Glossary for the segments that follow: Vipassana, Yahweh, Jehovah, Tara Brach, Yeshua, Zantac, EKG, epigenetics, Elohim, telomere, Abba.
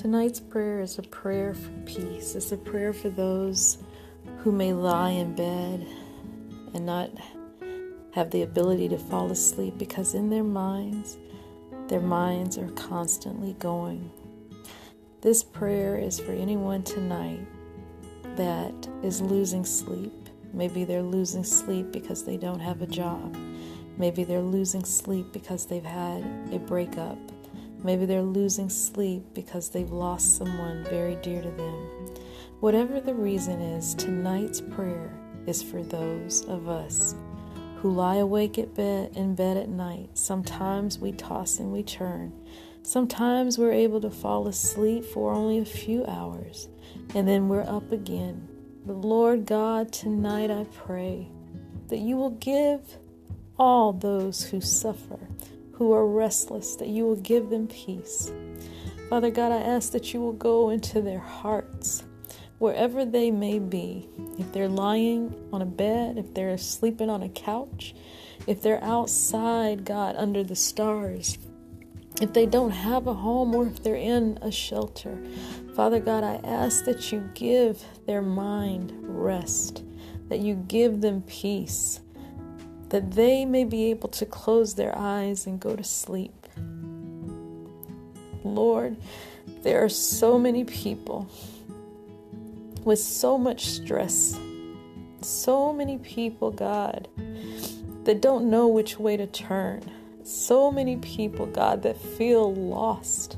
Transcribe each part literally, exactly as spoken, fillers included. Tonight's prayer is a prayer for peace. It's a prayer for those who may lie in bed and not have the ability to fall asleep because in their minds, their minds are constantly going. This prayer is for anyone tonight that is losing sleep. Maybe they're losing sleep because they don't have a job. Maybe they're losing sleep because they've had a breakup. Maybe they're losing sleep because they've lost someone very dear to them. Whatever the reason is, tonight's prayer is for those of us who lie awake at bed, in bed at night. Sometimes we toss and we turn. Sometimes we're able to fall asleep for only a few hours, and then we're up again. But Lord God, tonight I pray that you will give all those who suffer, who are restless, that you will give them peace. Father God, I ask that you will go into their hearts, wherever they may be. If they're lying on a bed, if they're sleeping on a couch, if they're outside, God, under the stars, if they don't have a home or if they're in a shelter, Father God, I ask that you give their mind rest, that you give them peace, that they may be able to close their eyes and go to sleep. Lord, there are so many people with so much stress, so many people, God, that don't know which way to turn, so many people, God, that feel lost,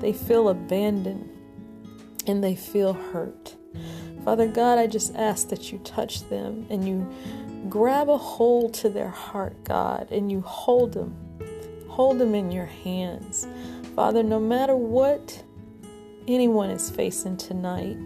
they feel abandoned, and they feel hurt. Father God, I just ask that you touch them and you grab a hold to their heart, God, and you hold them. Hold them in your hands. Father, no matter what anyone is facing tonight,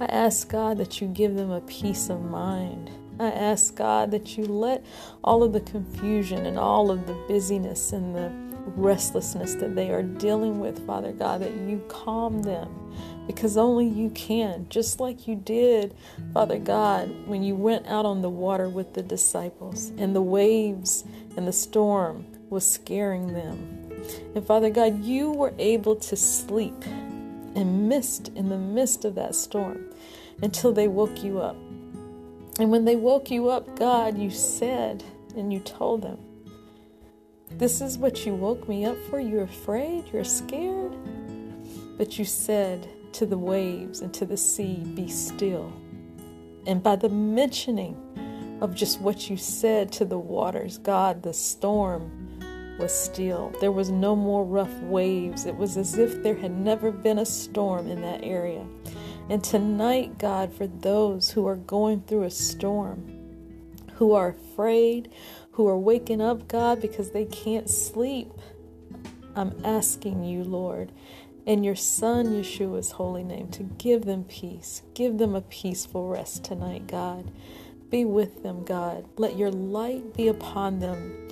I ask, God, that you give them a peace of mind. I ask, God, that you let all of the confusion and all of the busyness and the restlessness that they are dealing with, Father God, that you calm them, because only you can, just like you did, Father God, when you went out on the water with the disciples and the waves and the storm was scaring them. And Father God, you were able to sleep and mist in the midst of that storm until they woke you up. And when they woke you up, God, you said and you told them, "This is what you woke me up for. You're afraid, you're scared." But you said to the waves and to the sea, "Be still." And by the mentioning of just what you said to the waters, God, the storm was still. There was no more rough waves. It was as if there had never been a storm in that area. And tonight, God, for those who are going through a storm, who are afraid, who are waking up, God, because they can't sleep, I'm asking you, Lord, in your Son Yeshua's holy name, to give them peace. Give them a peaceful rest tonight, God. Be with them, God. Let your light be upon them.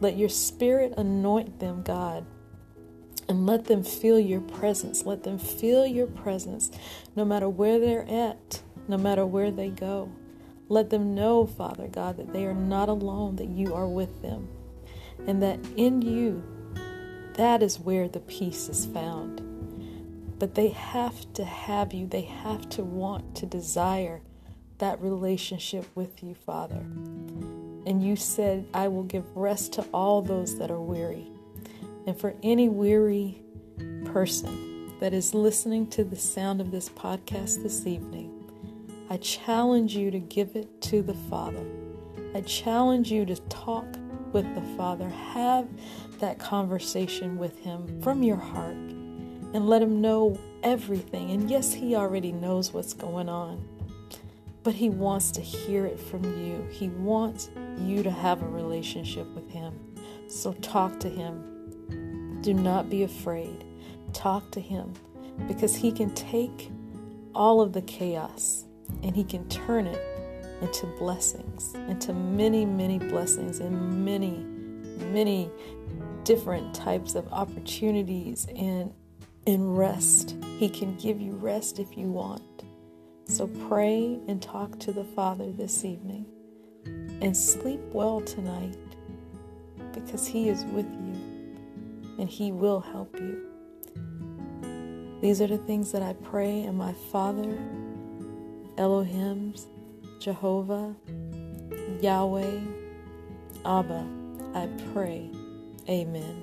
Let your Spirit anoint them, God. And let them feel your presence. Let them feel your presence no matter where they're at, no matter where they go. Let them know, Father God, that they are not alone, that you are with them, and that in you, that is where the peace is found. But they have to have you. They have to want to desire that relationship with you, Father. And you said, "I will give rest to all those that are weary." And for any weary person that is listening to the sound of this podcast this evening, I challenge you to give it to the Father. I challenge you to talk with the Father. Have that conversation with him from your heart and let him know everything. And yes, he already knows what's going on, but he wants to hear it from you. He wants you to have a relationship with him. So talk to him. Do not be afraid. Talk to him, because he can take all of the chaos and he can turn it into blessings, into many, many blessings and many, many different types of opportunities and, and rest. He can give you rest if you want. So pray and talk to the Father this evening and sleep well tonight, because he is with you and he will help you. These are the things that I pray, and my Father, Elohim, Jehovah, Yahweh, Abba, I pray. Amen.